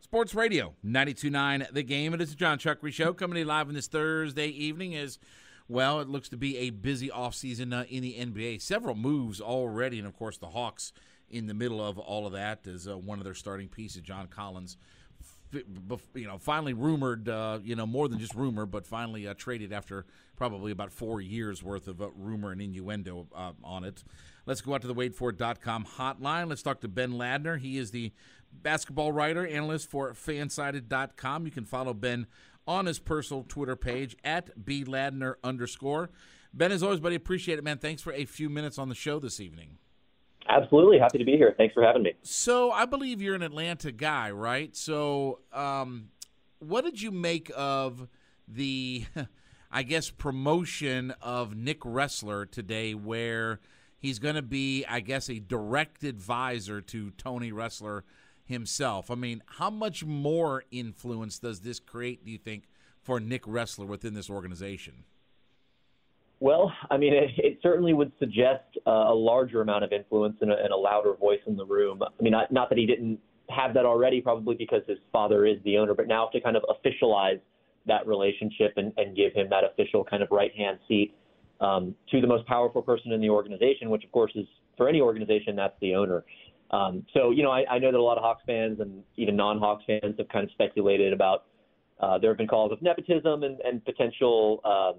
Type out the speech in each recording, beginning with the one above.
Sports Radio, 92.9 The Game. It is the John Chuckery Show coming in live on this Thursday evening as, well, it looks to be a busy offseason in the NBA. Several moves already, and, of course, the Hawks in the middle of all of that is one of their starting pieces, John Collins. Finally rumored, more than just rumor, but finally traded after probably about 4 years worth of rumor and innuendo on it. Let's go out to the Wadeford.com hotline. Let's talk to Ben Ladner. He is the basketball writer, analyst for Fansided.com. You can follow Ben on his personal Twitter page at @bladner_. Ben, as always, buddy, appreciate it, man. Thanks for a few minutes on the show this evening. Absolutely. Happy to be here. Thanks for having me. So I believe you're an Atlanta guy, right? So what did you make of the, promotion of Nick Ressler today where he's going to be, a direct advisor to Tony Ressler himself? I mean, how much more influence does this create, do you think, for Nick Ressler within this organization? Well, it certainly would suggest a larger amount of influence and a louder voice in the room. I mean, not that he didn't have that already, probably because his father is the owner, but now to kind of officialize that relationship and give him that official kind of right-hand seat to the most powerful person in the organization, which, of course, is for any organization, that's the owner. I know that a lot of Hawks fans and even non-Hawks fans have kind of speculated about there have been calls of nepotism and potential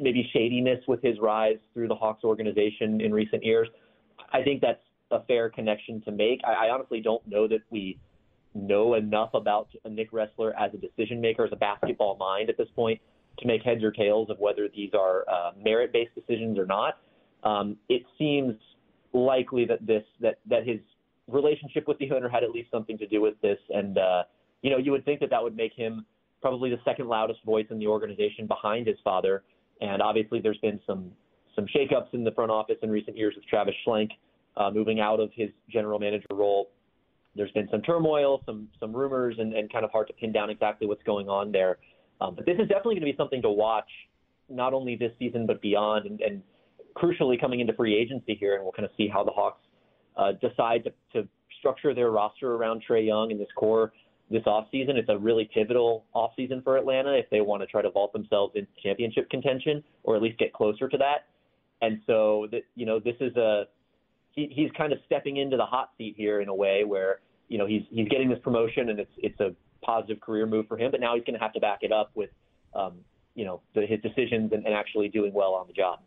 maybe shadiness with his rise through the Hawks organization in recent years. I think that's a fair connection to make. I honestly don't know that we know enough about Nick Ressler as a decision maker, as a basketball mind at this point, to make heads or tails of whether these are merit-based decisions or not. It seems likely that his relationship with the owner had at least something to do with this. And, you would think that would make him probably the second loudest voice in the organization behind his father. And obviously there's been some shakeups in the front office in recent years with Travis Schlenk moving out of his general manager role. There's been some turmoil, some rumors, and kind of hard to pin down exactly what's going on there. But this is definitely going to be something to watch, not only this season but beyond, and crucially coming into free agency here. And we'll kind of see how the Hawks decide to structure their roster around Trae Young and this core this offseason. It's a really pivotal offseason for Atlanta if they want to try to vault themselves into championship contention or at least get closer to that. And so, this is he's kind of stepping into the hot seat here in a way where, he's getting this promotion and it's a positive career move for him, but now he's going to have to back it up with, his decisions and actually doing well on the job.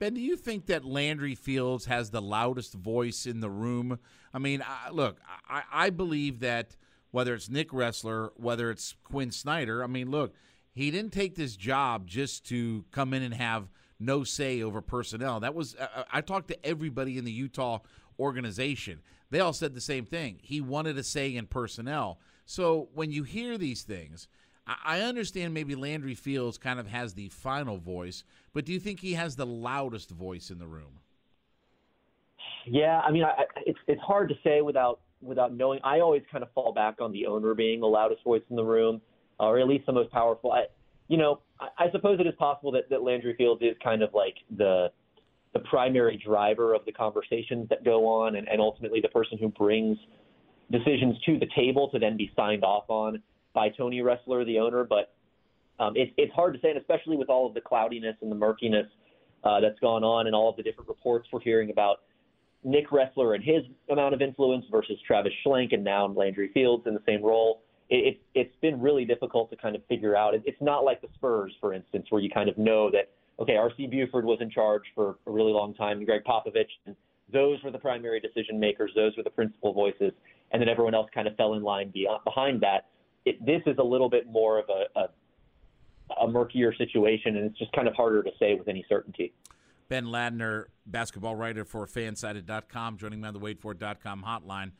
Ben, do you think that Landry Fields has the loudest voice in the room? I believe that whether it's Nick Ressler, whether it's Quinn Snyder. He didn't take this job just to come in and have no say over personnel. That was I talked to everybody in the Utah organization. They all said the same thing. He wanted a say in personnel. So when you hear these things, I understand maybe Landry Fields kind of has the final voice, but do you think he has the loudest voice in the room? Yeah, it's hard to say without knowing. I always kind of fall back on the owner being the loudest voice in the room, or at least the most powerful. I suppose it is possible that Landry Fields is kind of like the primary driver of the conversations that go on and ultimately the person who brings decisions to the table to then be signed off on by Tony Ressler, the owner. But it's hard to say, and especially with all of the cloudiness and the murkiness that's gone on and all of the different reports we're hearing about Nick Ressler and his amount of influence versus Travis Schlenk and now Landry Fields in the same role, it's been really difficult to kind of figure out. It's not like the Spurs, for instance, where you kind of know that, okay, R.C. Buford was in charge for a really long time, and Greg Popovich, and those were the primary decision makers, those were the principal voices, and then everyone else kind of fell in line behind that. This is a little bit more of a murkier situation, and it's just kind of harder to say with any certainty. Ben Ladner, basketball writer for Fansided.com, joining me on the Wadeford.com hotline.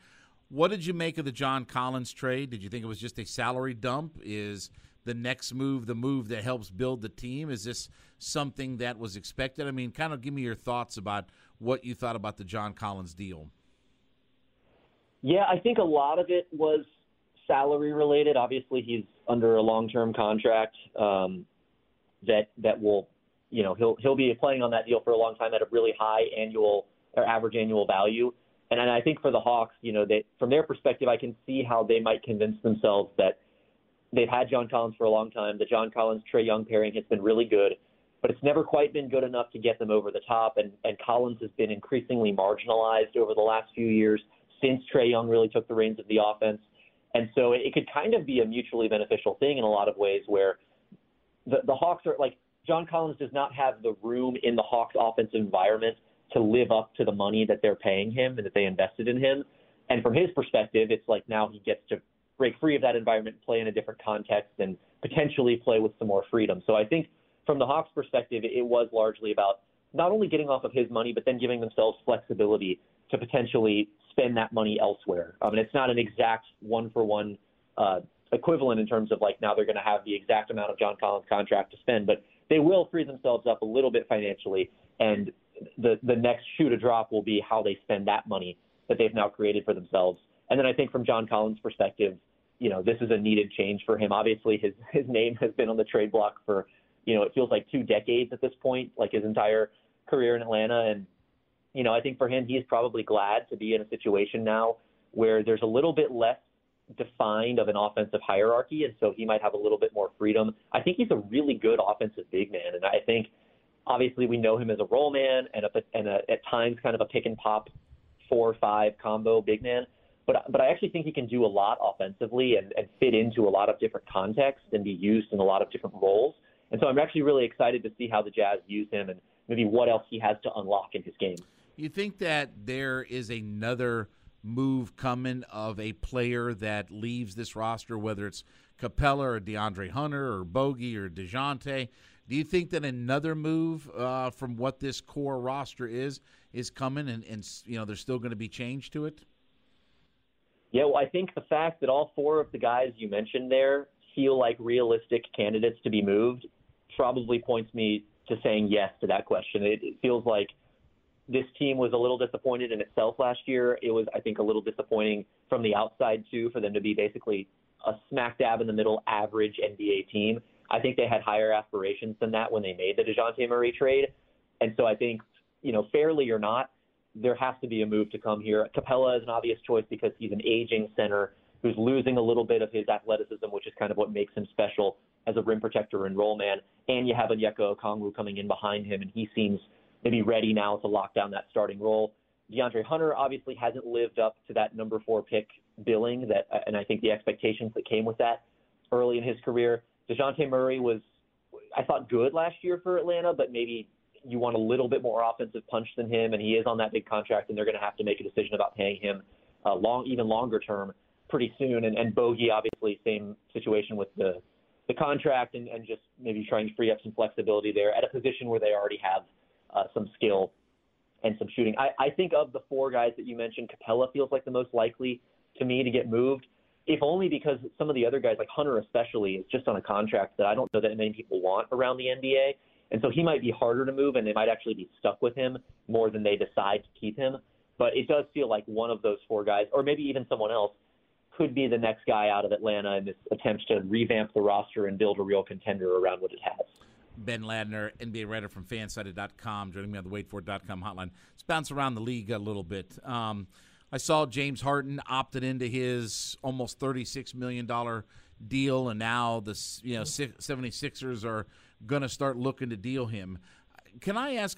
What did you make of the John Collins trade? Did you think it was just a salary dump? Is the next move the move that helps build the team? Is this something that was expected? I mean, kind of give me your thoughts about what you thought about the John Collins deal. Yeah, I think a lot of it was salary related. Obviously, he's under a long-term contract that will – you know, he'll be playing on that deal for a long time at a really high annual or average annual value. And I think for the Hawks, you know, they, from their perspective, I can see how they might convince themselves that they've had John Collins for a long time. The John Collins-Trae Young pairing has been really good, but it's never quite been good enough to get them over the top. And Collins has been increasingly marginalized over the last few years since Trae Young really took the reins of the offense. And so it could kind of be a mutually beneficial thing in a lot of ways where the Hawks are like, John Collins does not have the room in the Hawks offensive environment to live up to the money that they're paying him and that they invested in him. And from his perspective, it's like now he gets to break free of that environment, play in a different context, and potentially play with some more freedom. So I think from the Hawks' perspective, it was largely about not only getting off of his money, but then giving themselves flexibility to potentially spend that money elsewhere. I mean, it's not an exact one-for-one equivalent in terms of like now they're going to have the exact amount of John Collins' contract to spend, but they will free themselves up a little bit financially, and the next shoe to drop will be how they spend that money that they've now created for themselves. And then I think from John Collins' perspective, you know, this is a needed change for him. Obviously, his name has been on the trade block for, you know, it feels like 2 decades at this point, like his entire career in Atlanta. And, you know, I think for him, he's probably glad to be in a situation now where there's a little bit less defined of an offensive hierarchy, and so he might have a little bit more freedom. I think he's a really good offensive big man, and I think obviously we know him as a roll man and at times kind of a pick and pop 4-5 combo big man, but I actually think he can do a lot offensively and fit into a lot of different contexts and be used in a lot of different roles. And so I'm actually really excited to see how the Jazz use him and maybe what else he has to unlock in his game. You think that there is another move coming of a player that leaves this roster, whether it's Capella or DeAndre Hunter or Bogey or DeJounte? Do you think that another move from what this core roster is coming and you know, there's still going to be change to it? Yeah, well, I think the fact that all 4 of the guys you mentioned there feel like realistic candidates to be moved probably points me to saying yes to that question. It feels like this team was a little disappointed in itself last year. It was, I think, a little disappointing from the outside, too, for them to be basically a smack dab in the middle average NBA team. I think they had higher aspirations than that when they made the DeJounte Murray trade. And so I think, you know, fairly or not, there has to be a move to come here. Capella is an obvious choice because he's an aging center who's losing a little bit of his athleticism, which is kind of what makes him special as a rim protector and roll man. And you have Onyeko Kongwu coming in behind him, and he seems maybe ready now to lock down that starting role. DeAndre Hunter obviously hasn't lived up to that number 4 pick billing, that, and I think the expectations that came with that early in his career. DeJounte Murray was, I thought, good last year for Atlanta, but maybe you want a little bit more offensive punch than him, and he is on that big contract, and they're going to have to make a decision about paying him even longer term pretty soon. And Bogey, obviously, same situation with the contract and just maybe trying to free up some flexibility there at a position where they already have some skill and some shooting. I think of the 4 guys that you mentioned, Capella feels like the most likely to me to get moved, if only because some of the other guys, like Hunter especially, is just on a contract that I don't know that many people want around the NBA. And so he might be harder to move, and they might actually be stuck with him more than they decide to keep him. But it does feel like one of those 4 guys, or maybe even someone else, could be the next guy out of Atlanta in this attempt to revamp the roster and build a real contender around what it has. Ben Ladner, NBA writer from Fansided.com, joining me on the Wadeford.com hotline. Let's bounce around the league a little bit. I saw James Harden opted into his almost $36 million deal, and now the 76ers are going to start looking to deal him. Can I ask,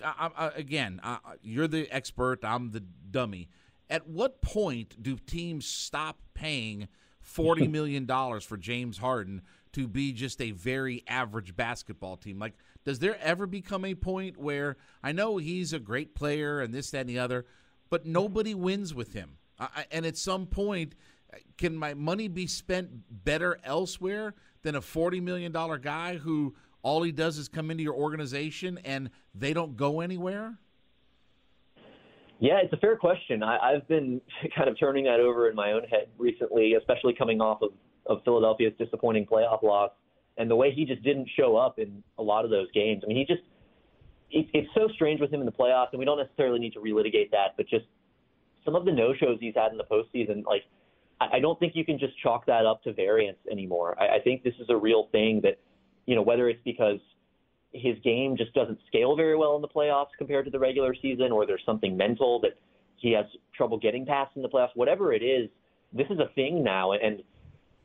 again, you're the expert, I'm the dummy. At what point do teams stop paying $40 million for James Harden to be just a very average basketball team? Like, does there ever become a point where, I know he's a great player and this, that, and the other, but nobody wins with him? And at some point, can my money be spent better elsewhere than a $40 million guy who all he does is come into your organization and they don't go anywhere? Yeah, it's a fair question. I've been kind of turning that over in my own head recently, especially coming off of Philadelphia's disappointing playoff loss and the way he just didn't show up in a lot of those games. I mean, it's so strange with him in the playoffs, and we don't necessarily need to relitigate that, but just some of the no-shows he's had in the postseason, like, I don't think you can just chalk that up to variance anymore. I think this is a real thing that, you know, whether it's because his game just doesn't scale very well in the playoffs compared to the regular season, or there's something mental that he has trouble getting past in the playoffs, whatever it is, this is a thing now. And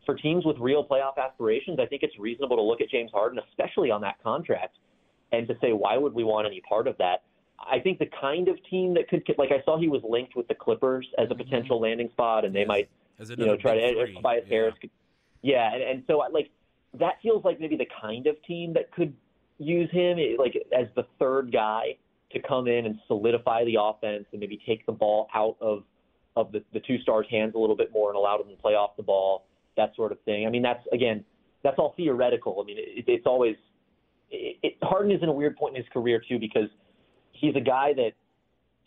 for teams with real playoff aspirations, I think it's reasonable to look at James Harden, especially on that contract, and to say, why would we want any part of that? I think the kind of team that could, like, I saw he was linked with the Clippers as a potential landing spot, and they might, try to Tobias Harris. Yeah. And so, like, that feels like maybe the kind of team that could use him, like, as the third guy to come in and solidify the offense and maybe take the ball out of the two stars' hands a little bit more and allow them to play off the ball, that sort of thing. I mean, that's all theoretical. I mean, it's always Harden is in a weird point in his career, too, because he's a guy that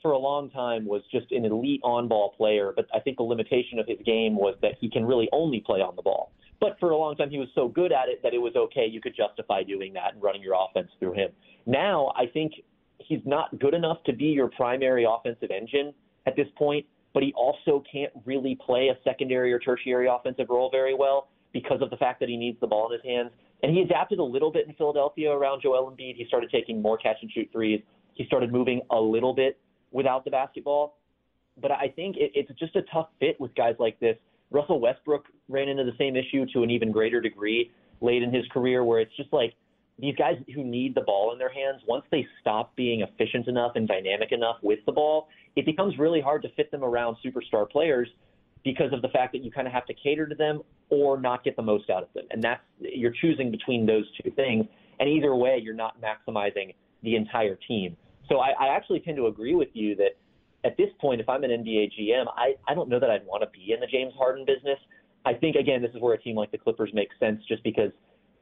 for a long time was just an elite on-ball player, but I think the limitation of his game was that he can really only play on the ball. But for a long time, he was so good at it that it was okay. You could justify doing that and running your offense through him. Now, I think he's not good enough to be your primary offensive engine at this point, but he also can't really play a secondary or tertiary offensive role very well because of the fact that he needs the ball in his hands. And he adapted a little bit in Philadelphia around Joel Embiid. He started taking more catch-and-shoot threes. He started moving a little bit without the basketball. But I think it's just a tough fit with guys like this. Russell Westbrook ran into the same issue to an even greater degree late in his career, where it's just like these guys who need the ball in their hands, once they stop being efficient enough and dynamic enough with the ball, it becomes really hard to fit them around superstar players because of the fact that you kind of have to cater to them or not get the most out of them. And that's, you're choosing between those two things. And either way, you're not maximizing the entire team. So I actually tend to agree with you that at this point, if I'm an NBA GM, I don't know that I'd want to be in the James Harden business. I think, again, this is where a team like the Clippers makes sense, just because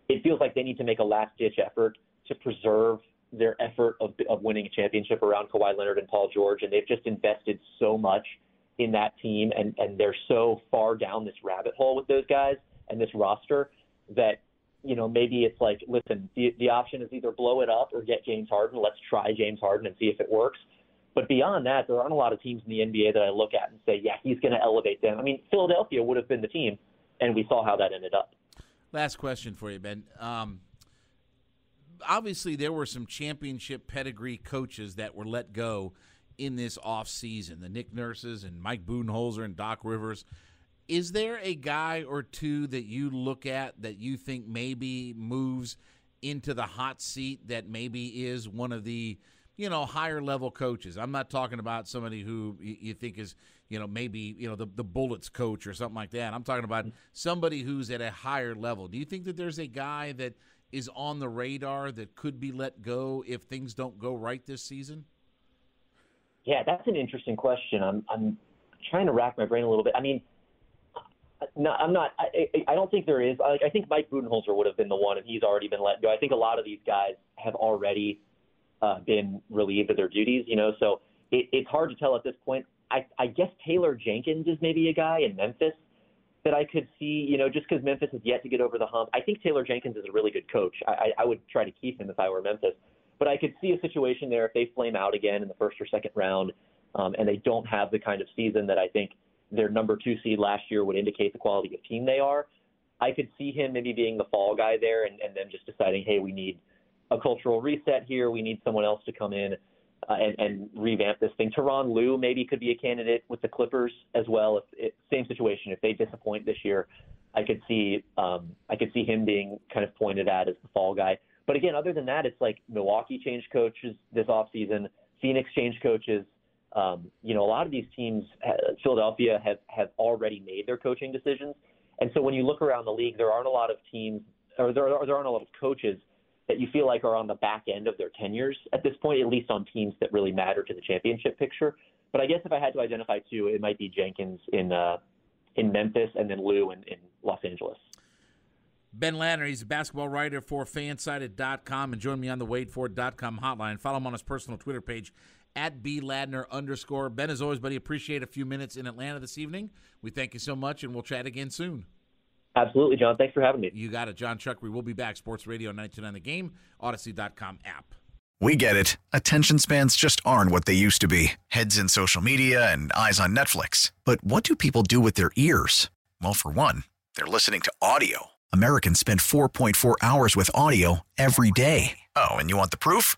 it feels like they need to make a last-ditch effort to preserve their effort of winning a championship around Kawhi Leonard and Paul George, and they've just invested so much in that team, and they're so far down this rabbit hole with those guys and this roster that, you know, maybe it's like, listen, the option is either blow it up or get James Harden. Let's try James Harden and see if it works. But beyond that, there aren't a lot of teams in the NBA that I look at and say, yeah, he's going to elevate them. I mean, Philadelphia would have been the team, and we saw how that ended up. Last question for you, Ben. Obviously, there were some championship pedigree coaches that were let go in this offseason, the Nick Nurses and Mike Budenholzer and Doc Rivers. Is there a guy or two that you look at that you think maybe moves into the hot seat that maybe is one of the – you know, higher level coaches? I'm not talking about somebody who you think is, you know, maybe, you know, the Bullets coach or something like that. I'm talking about somebody who's at a higher level. Do you think that there's a guy that is on the radar that could be let go if things don't go right this season? Yeah, that's an interesting question. I'm trying to rack my brain a little bit. I mean, no, I'm not. I don't think there is. I think Mike Budenholzer would have been the one, and he's already been let go. I think a lot of these guys have already been relieved of their duties, you know, so it's hard to tell at this point. I guess Taylor Jenkins is maybe a guy in Memphis that I could see, you know, just because Memphis is yet to get over the hump. I think Taylor Jenkins is a really good coach. I would try to keep him if I were Memphis, but I could see a situation there if they flame out again in the first or second round, and they don't have the kind of season that I think their number two seed last year would indicate the quality of team they are. I could see him maybe being the fall guy there and them just deciding, hey, we need a cultural reset here. We need someone else to come in and revamp this thing. Tyron Lue maybe could be a candidate with the Clippers as well. Same situation. If they disappoint this year, I could see him being kind of pointed at as the fall guy. But again, other than that, it's like Milwaukee changed coaches this offseason, Phoenix changed coaches. A lot of these teams, Philadelphia, have already made their coaching decisions. And so when you look around the league, there aren't a lot of teams or there aren't a lot of coaches that you feel like are on the back end of their tenures at this point, at least on teams that really matter to the championship picture. But I guess if I had to identify two, it might be Jenkins in Memphis and then Lue in Los Angeles. Ben Ladner, he's a basketball writer for Fansided.com, and join me on the Wadeford.com hotline. Follow him on his personal Twitter page, @BLadner_. Ben, as always, buddy, appreciate a few minutes in Atlanta this evening. We thank you so much, and we'll chat again soon. Absolutely, John. Thanks for having me. You got it, John Chuckery. We'll be back. Sports Radio 929 The Game, Odyssey.com app. We get it. Attention spans just aren't what they used to be. Heads in social media and eyes on Netflix. But what do people do with their ears? Well, for one, they're listening to audio. Americans spend 4.4 hours with audio every day. Oh, and you want the proof?